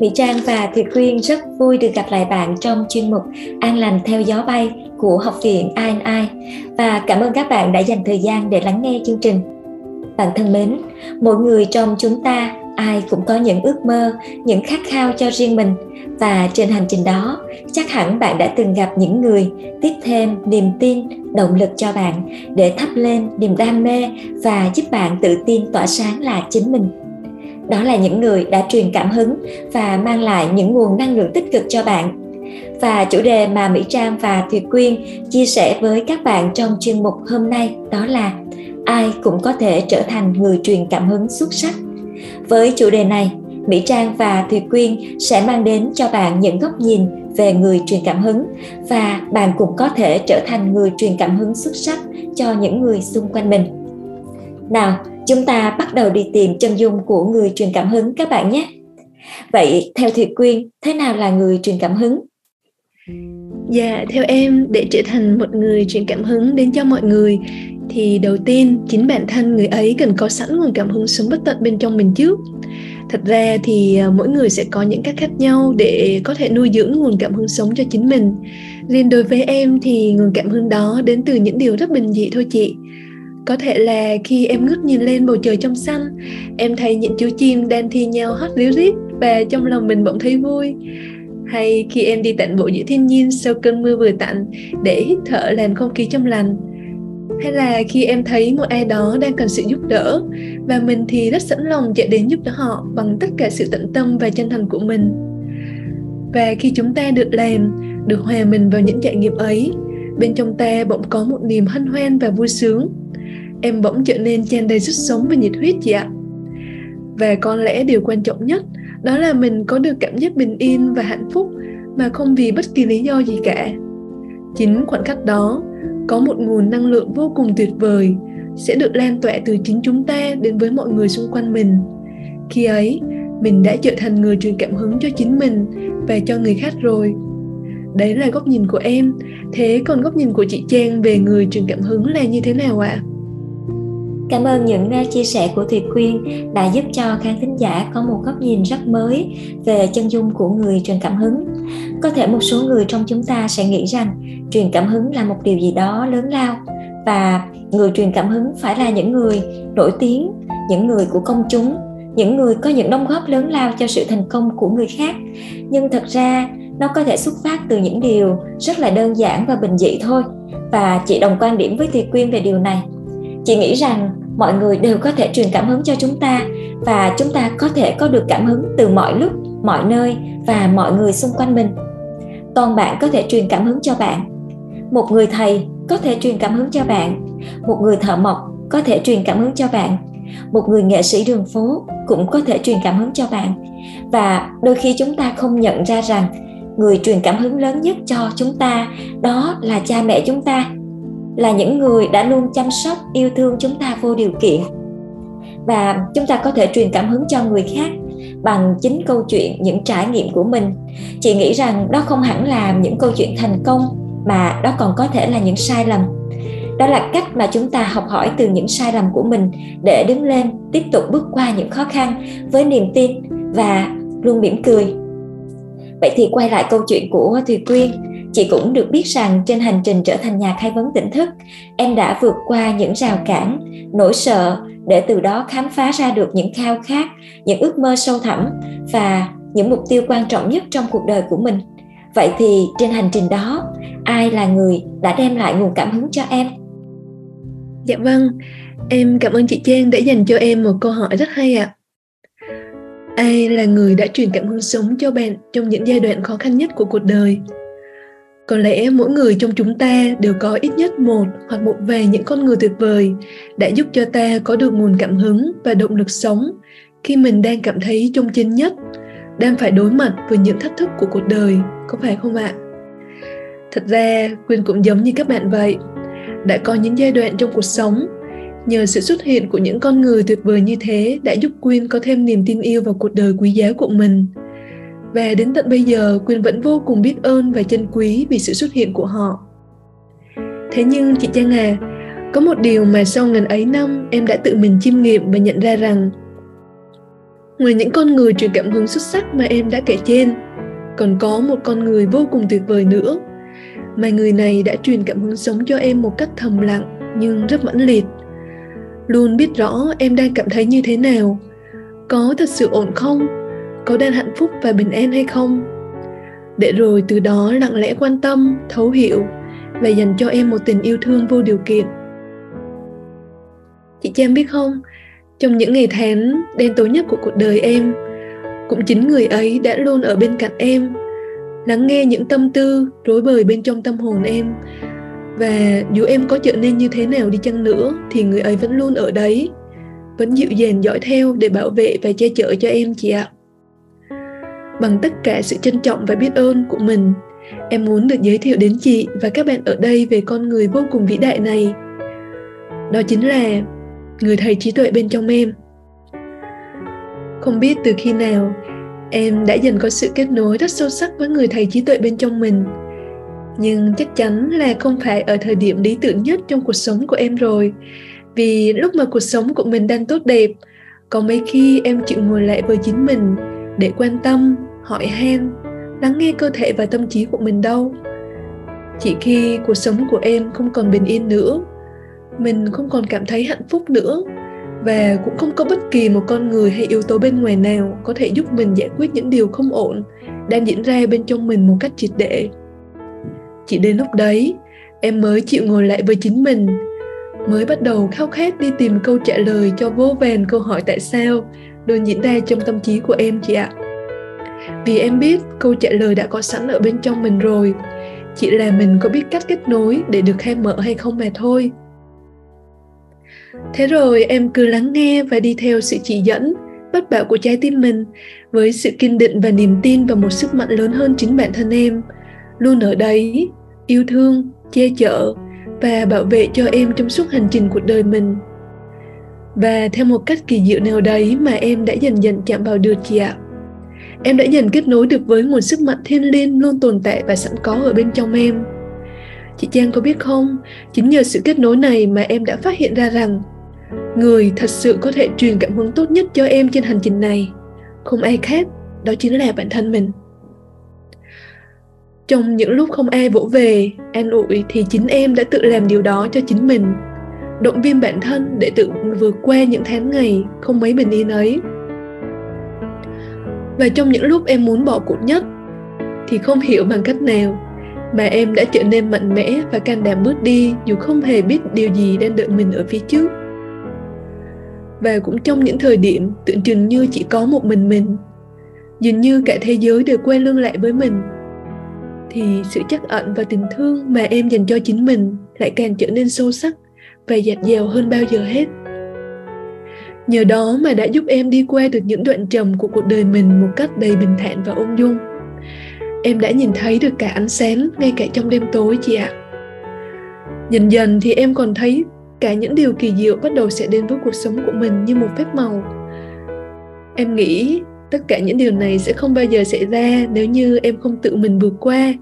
Mỹ Trang và Thị Quyên rất vui được gặp lại bạn trong chuyên mục An Lành Theo Gió Bay của Học viện AI, và cảm ơn các bạn đã dành thời gian để lắng nghe chương trình. Bạn thân mến, mỗi người trong chúng ta ai cũng có những ước mơ, những khát khao cho riêng mình, và trên hành trình đó chắc hẳn bạn đã từng gặp những người tiếp thêm niềm tin, động lực cho bạn để thắp lên niềm đam mê và giúp bạn tự tin tỏa sáng là chính mình. Đó là những người đã truyền cảm hứng và mang lại những nguồn năng lượng tích cực cho bạn. Và chủ đề mà Mỹ Trang và Thuyệt Quyên chia sẻ với các bạn trong chuyên mục hôm nay đó là ai cũng có thể trở thành người truyền cảm hứng xuất sắc. Với chủ đề này, Mỹ Trang và Thuyệt Quyên sẽ mang đến cho bạn những góc nhìn về người truyền cảm hứng, và bạn cũng có thể trở thành người truyền cảm hứng xuất sắc cho những người xung quanh mình. Nào, chúng ta bắt đầu đi tìm chân dung của người truyền cảm hứng các bạn nhé. Vậy theo Thị Quyên, thế nào là người truyền cảm hứng? Dạ, theo em, để trở thành một người truyền cảm hứng đến cho mọi người thì đầu tiên chính bản thân người ấy cần có sẵn nguồn cảm hứng sống bất tận bên trong mình trước. Thật ra thì mỗi người sẽ có những cách khác nhau để có thể nuôi dưỡng nguồn cảm hứng sống cho chính mình. Riêng đối với em thì nguồn cảm hứng đó đến từ những điều rất bình dị thôi chị. Có thể là khi em ngước nhìn lên bầu trời trong xanh, em thấy những chú chim đang thi nhau hót ríu rít và trong lòng mình bỗng thấy vui. Hay khi em đi tản bộ giữa thiên nhiên sau cơn mưa vừa tạnh để hít thở làn không khí trong lành. Hay là khi em thấy một ai đó đang cần sự giúp đỡ và mình thì rất sẵn lòng chạy đến giúp đỡ họ bằng tất cả sự tận tâm và chân thành của mình. Và khi chúng ta được làm, được hòa mình vào những trải nghiệm ấy, bên trong ta bỗng có một niềm hân hoan và vui sướng. Em bỗng trở nên tràn đầy sức sống và nhiệt huyết chị ạ. Và có lẽ điều quan trọng nhất đó là mình có được cảm giác bình yên và hạnh phúc mà không vì bất kỳ lý do gì cả. Chính khoảnh khắc đó, có một nguồn năng lượng vô cùng tuyệt vời sẽ được lan tỏa từ chính chúng ta đến với mọi người xung quanh mình. Khi ấy, mình đã trở thành người truyền cảm hứng cho chính mình và cho người khác rồi. Đấy là góc nhìn của em. Thế còn góc nhìn của chị Trang về người truyền cảm hứng là như thế nào ạ? Cảm ơn những chia sẻ của Thuyệt Quyên đã giúp cho khán thính giả có một góc nhìn rất mới về chân dung của người truyền cảm hứng. Có thể một số người trong chúng ta sẽ nghĩ rằng truyền cảm hứng là một điều gì đó lớn lao và người truyền cảm hứng phải là những người nổi tiếng, những người của công chúng, những người có những đóng góp lớn lao cho sự thành công của người khác. Nhưng thật ra nó có thể xuất phát từ những điều rất là đơn giản và bình dị thôi. Và chị đồng quan điểm với Thuyệt Quyên về điều này. Chị nghĩ rằng mọi người đều có thể truyền cảm hứng cho chúng ta, và chúng ta có thể có được cảm hứng từ mọi lúc, mọi nơi và mọi người xung quanh mình. Con bạn có thể truyền cảm hứng cho bạn, một người thầy có thể truyền cảm hứng cho bạn, một người thợ mộc có thể truyền cảm hứng cho bạn, một người nghệ sĩ đường phố cũng có thể truyền cảm hứng cho bạn. Và đôi khi chúng ta không nhận ra rằng người truyền cảm hứng lớn nhất cho chúng ta đó là cha mẹ chúng ta, là những người đã luôn chăm sóc, yêu thương chúng ta vô điều kiện. Và chúng ta có thể truyền cảm hứng cho người khác bằng chính câu chuyện, những trải nghiệm của mình. Chị nghĩ rằng đó không hẳn là những câu chuyện thành công, mà đó còn có thể là những sai lầm. Đó là cách mà chúng ta học hỏi từ những sai lầm của mình để đứng lên, tiếp tục bước qua những khó khăn với niềm tin và luôn mỉm cười. Vậy thì quay lại câu chuyện của Thùy Quyên, chị cũng được biết rằng trên hành trình trở thành nhà khai vấn tỉnh thức, em đã vượt qua những rào cản, nỗi sợ để từ đó khám phá ra được những khao khát, những ước mơ sâu thẳm và những mục tiêu quan trọng nhất trong cuộc đời của mình. Vậy thì trên hành trình đó, ai là người đã đem lại nguồn cảm hứng cho em? Dạ vâng, em cảm ơn chị Trang đã dành cho em một câu hỏi rất hay ạ. Ai là người đã truyền cảm hứng sống cho bạn trong những giai đoạn khó khăn nhất của cuộc đời? Có lẽ mỗi người trong chúng ta đều có ít nhất một hoặc một vài những con người tuyệt vời đã giúp cho ta có được nguồn cảm hứng và động lực sống khi mình đang cảm thấy chông chênh nhất, đang phải đối mặt với những thách thức của cuộc đời, có phải không ạ? Thật ra, Quyên cũng giống như các bạn vậy, đã có những giai đoạn trong cuộc sống, nhờ sự xuất hiện của những con người tuyệt vời như thế đã giúp Quyên có thêm niềm tin yêu vào cuộc đời quý giá của mình. Và đến tận bây giờ, Quyên vẫn vô cùng biết ơn và trân quý vì sự xuất hiện của họ. Thế nhưng chị Trang à, có một điều mà sau ngần ấy năm em đã tự mình chiêm nghiệm và nhận ra rằng ngoài những con người truyền cảm hứng xuất sắc mà em đã kể trên, còn có một con người vô cùng tuyệt vời nữa. Mà người này đã truyền cảm hứng sống cho em một cách thầm lặng nhưng rất mãnh liệt. Luôn biết rõ em đang cảm thấy như thế nào, có thật sự ổn không, có đang hạnh phúc và bình an hay không. Để rồi từ đó lặng lẽ quan tâm, thấu hiểu và dành cho em một tình yêu thương vô điều kiện. Chị Trang biết không, trong những ngày tháng đen tối nhất của cuộc đời em, cũng chính người ấy đã luôn ở bên cạnh em, lắng nghe những tâm tư rối bời bên trong tâm hồn em. Và dù em có trở nên như thế nào đi chăng nữa thì người ấy vẫn luôn ở đấy, vẫn dịu dàng dõi theo để bảo vệ và che chở cho em chị ạ. Bằng tất cả sự trân trọng và biết ơn của mình, em muốn được giới thiệu đến chị và các bạn ở đây về con người vô cùng vĩ đại này. Đó chính là người thầy trí tuệ bên trong em. Không biết từ khi nào, em đã dần có sự kết nối rất sâu sắc với người thầy trí tuệ bên trong mình. Nhưng chắc chắn là không phải ở thời điểm lý tưởng nhất trong cuộc sống của em rồi. Vì lúc mà cuộc sống của mình đang tốt đẹp, có mấy khi em chịu ngồi lại với chính mình để quan tâm, hỏi han, lắng nghe cơ thể và tâm trí của mình đâu. Chỉ khi cuộc sống của em không còn bình yên nữa, mình không còn cảm thấy hạnh phúc nữa, và cũng không có bất kỳ một con người hay yếu tố bên ngoài nào có thể giúp mình giải quyết những điều không ổn đang diễn ra bên trong mình một cách triệt để. Chỉ đến lúc đấy, em mới chịu ngồi lại với chính mình, mới bắt đầu khao khát đi tìm câu trả lời cho vô vàn câu hỏi tại sao luôn diễn ra trong tâm trí của em chị ạ. Vì em biết câu trả lời đã có sẵn ở bên trong mình rồi, chỉ là mình có biết cách kết nối để được khai mở hay không mà thôi. Thế rồi em cứ lắng nghe và đi theo sự chỉ dẫn, bất bảo của trái tim mình, với sự kiên định và niềm tin vào một sức mạnh lớn hơn chính bản thân em, luôn ở đấy, yêu thương, che chở và bảo vệ cho em trong suốt hành trình cuộc đời mình. Và theo một cách kỳ diệu nào đấy mà em đã dần dần chạm vào được chị ạ. Em đã dần kết nối được với nguồn sức mạnh thiêng liêng luôn tồn tại và sẵn có ở bên trong em. Chị Trang có biết không, chính nhờ sự kết nối này mà em đã phát hiện ra rằng người thật sự có thể truyền cảm hứng tốt nhất cho em trên hành trình này, không ai khác, đó chính là bản thân mình. Trong những lúc không ai vỗ về, an ủi thì chính em đã tự làm điều đó cho chính mình, động viên bản thân để tự vượt qua những tháng ngày không mấy bình yên ấy. Và trong những lúc em muốn bỏ cuộc nhất, thì không hiểu bằng cách nào mà em đã trở nên mạnh mẽ và can đảm bước đi dù không hề biết điều gì đang đợi mình ở phía trước. Và cũng trong những thời điểm tưởng chừng như chỉ có một mình, dường như cả thế giới đều quay lưng lại với mình, thì sự trắc ẩn và tình thương mà em dành cho chính mình lại càng trở nên sâu sắc và dạt dào hơn bao giờ hết. Nhờ đó mà đã giúp em đi qua được những đoạn trầm của cuộc đời mình một cách đầy bình thản và ung dung. Em đã nhìn thấy được cả ánh sáng ngay cả trong đêm tối chị ạ. Dần dần thì em còn thấy cả những điều kỳ diệu bắt đầu sẽ đến với cuộc sống của mình như một phép màu. Em nghĩ tất cả những điều này sẽ không bao giờ xảy ra nếu như em không tự mình vượt qua,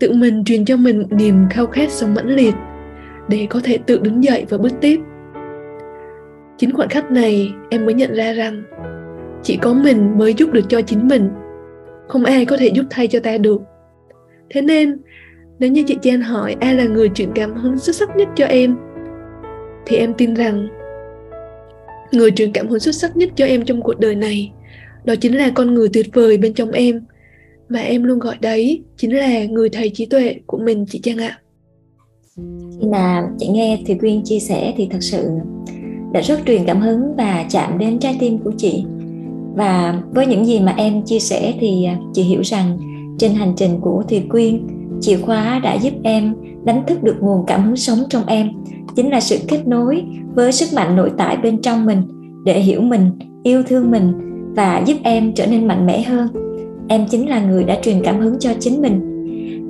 tự mình truyền cho mình niềm khao khát sống mãnh liệt để có thể tự đứng dậy và bước tiếp. Chính khoảnh khắc này em mới nhận ra rằng chỉ có mình mới giúp được cho chính mình, không ai có thể giúp thay cho ta được. Thế nên, nếu như chị Trang hỏi ai là người truyền cảm hứng xuất sắc nhất cho em, thì em tin rằng người truyền cảm hứng xuất sắc nhất cho em trong cuộc đời này, đó chính là con người tuyệt vời bên trong em, mà em luôn gọi đấy chính là người thầy trí tuệ của mình chị Trang ạ. Khi mà chị nghe Thị Quyên chia sẻ thì thật sự đã rất truyền cảm hứng và chạm đến trái tim của chị. Và với những gì mà em chia sẻ thì chị hiểu rằng trên hành trình của Thuyệt Quyên Chìa khóa đã giúp em đánh thức được nguồn cảm hứng sống trong em, chính là sự kết nối với sức mạnh nội tại bên trong mình để hiểu mình, yêu thương mình và giúp em trở nên mạnh mẽ hơn. Em chính là người đã truyền cảm hứng cho chính mình.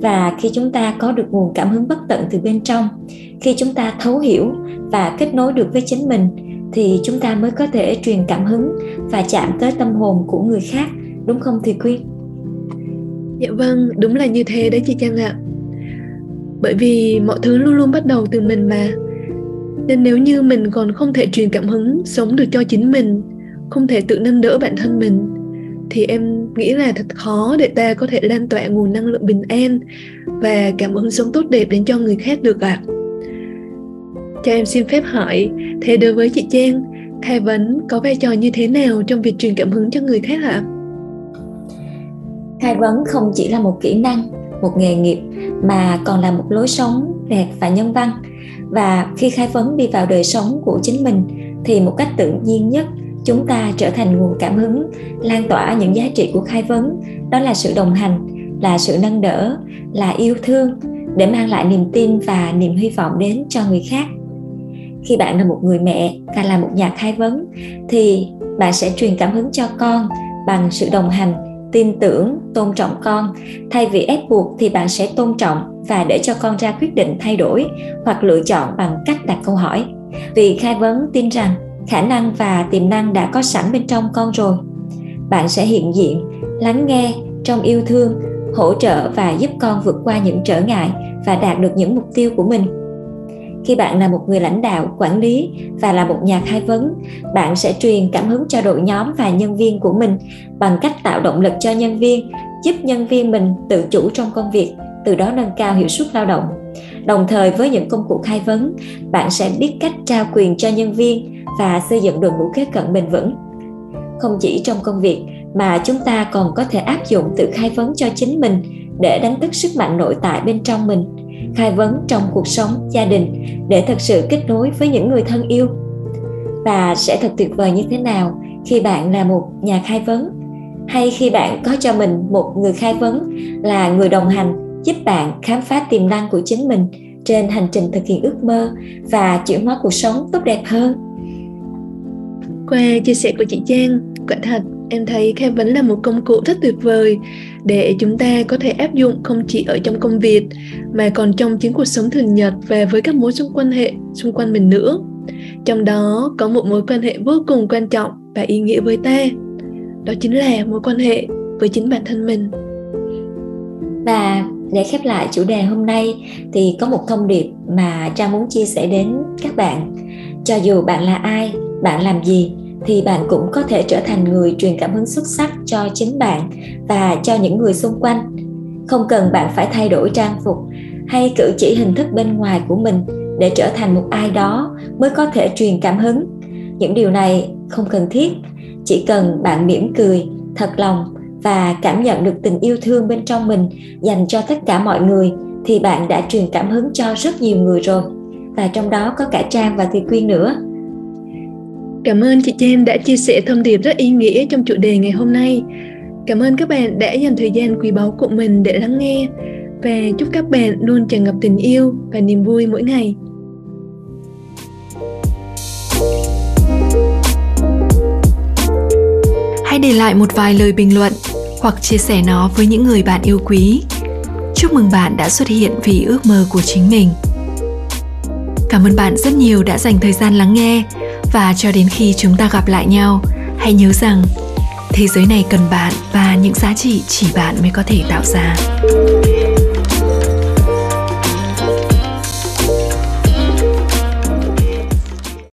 Và khi chúng ta có được nguồn cảm hứng bất tận từ bên trong, khi chúng ta thấu hiểu và kết nối được với chính mình, thì chúng ta mới có thể truyền cảm hứng và chạm tới tâm hồn của người khác, đúng không Thị Quyên? Dạ vâng, đúng là như thế đấy chị Trang ạ. Bởi vì mọi thứ luôn luôn bắt đầu từ mình mà. Nên nếu như mình còn không thể truyền cảm hứng sống được cho chính mình, không thể tự nâng đỡ bản thân mình, thì em nghĩ là thật khó để ta có thể lan tỏa nguồn năng lượng bình an và cảm hứng sống tốt đẹp đến cho người khác được ạ. Cho em xin phép hỏi, thế đối với chị Trang, khai vấn có vai trò như thế nào trong việc truyền cảm hứng cho người khác ạ? Khai vấn không chỉ là một kỹ năng, một nghề nghiệp mà còn là một lối sống đẹp và nhân văn. Và khi khai vấn đi vào đời sống của chính mình thì một cách tự nhiên nhất chúng ta trở thành nguồn cảm hứng, lan tỏa những giá trị của khai vấn, đó là sự đồng hành, là sự nâng đỡ, là yêu thương để mang lại niềm tin và niềm hy vọng đến cho người khác. Khi bạn là một người mẹ và là một nhà khai vấn thì bạn sẽ truyền cảm hứng cho con bằng sự đồng hành, tin tưởng, tôn trọng con. Thay vì ép buộc thì bạn sẽ tôn trọng và để cho con ra quyết định thay đổi hoặc lựa chọn bằng cách đặt câu hỏi. Vì khai vấn tin rằng khả năng và tiềm năng đã có sẵn bên trong con rồi. Bạn sẽ hiện diện, lắng nghe trong yêu thương, hỗ trợ và giúp con vượt qua những trở ngại và đạt được những mục tiêu của mình. Khi bạn là một người lãnh đạo, quản lý và là một nhà khai vấn, bạn sẽ truyền cảm hứng cho đội nhóm và nhân viên của mình bằng cách tạo động lực cho nhân viên, giúp nhân viên mình tự chủ trong công việc, từ đó nâng cao hiệu suất lao động. Đồng thời với những công cụ khai vấn, bạn sẽ biết cách trao quyền cho nhân viên và xây dựng đội ngũ kế cận bền vững. Không chỉ trong công việc mà chúng ta còn có thể áp dụng tự khai vấn cho chính mình để đánh thức sức mạnh nội tại bên trong mình. Khai vấn trong cuộc sống, gia đình để thật sự kết nối với những người thân yêu. Và sẽ thật tuyệt vời như thế nào khi bạn là một nhà khai vấn, hay khi bạn có cho mình một người khai vấn là người đồng hành giúp bạn khám phá tiềm năng của chính mình trên hành trình thực hiện ước mơ và chuyển hóa cuộc sống tốt đẹp hơn. Qua chia sẻ của chị Trang, quả thật em thấy khai vấn là một công cụ rất tuyệt vời để chúng ta có thể áp dụng không chỉ ở trong công việc mà còn trong chính cuộc sống thường nhật và với các mối quan hệ xung quanh mình nữa. Trong đó có một mối quan hệ vô cùng quan trọng và ý nghĩa với ta. Đó chính là mối quan hệ với chính bản thân mình. Và để khép lại chủ đề hôm nay thì có một thông điệp mà Trang muốn chia sẻ đến các bạn. Cho dù bạn là ai, bạn làm gì thì bạn cũng có thể trở thành người truyền cảm hứng xuất sắc cho chính bạn và cho những người xung quanh. Không cần bạn phải thay đổi trang phục hay cử chỉ hình thức bên ngoài của mình để trở thành một ai đó mới có thể truyền cảm hứng. Những điều này không cần thiết, chỉ cần bạn mỉm cười, thật lòng và cảm nhận được tình yêu thương bên trong mình dành cho tất cả mọi người thì bạn đã truyền cảm hứng cho rất nhiều người rồi. Và trong đó có cả Trang và Thị Quyên nữa. Cảm ơn chị Trang đã chia sẻ thông điệp rất ý nghĩa trong chủ đề ngày hôm nay. Cảm ơn các bạn đã dành thời gian quý báu của mình để lắng nghe. Và chúc các bạn luôn tràn ngập tình yêu và niềm vui mỗi ngày. Hãy để lại một vài lời bình luận hoặc chia sẻ nó với những người bạn yêu quý. Chúc mừng bạn đã xuất hiện vì ước mơ của chính mình. Cảm ơn bạn rất nhiều đã dành thời gian lắng nghe. Và cho đến khi chúng ta gặp lại nhau, hãy nhớ rằng thế giới này cần bạn và những giá trị chỉ bạn mới có thể tạo ra.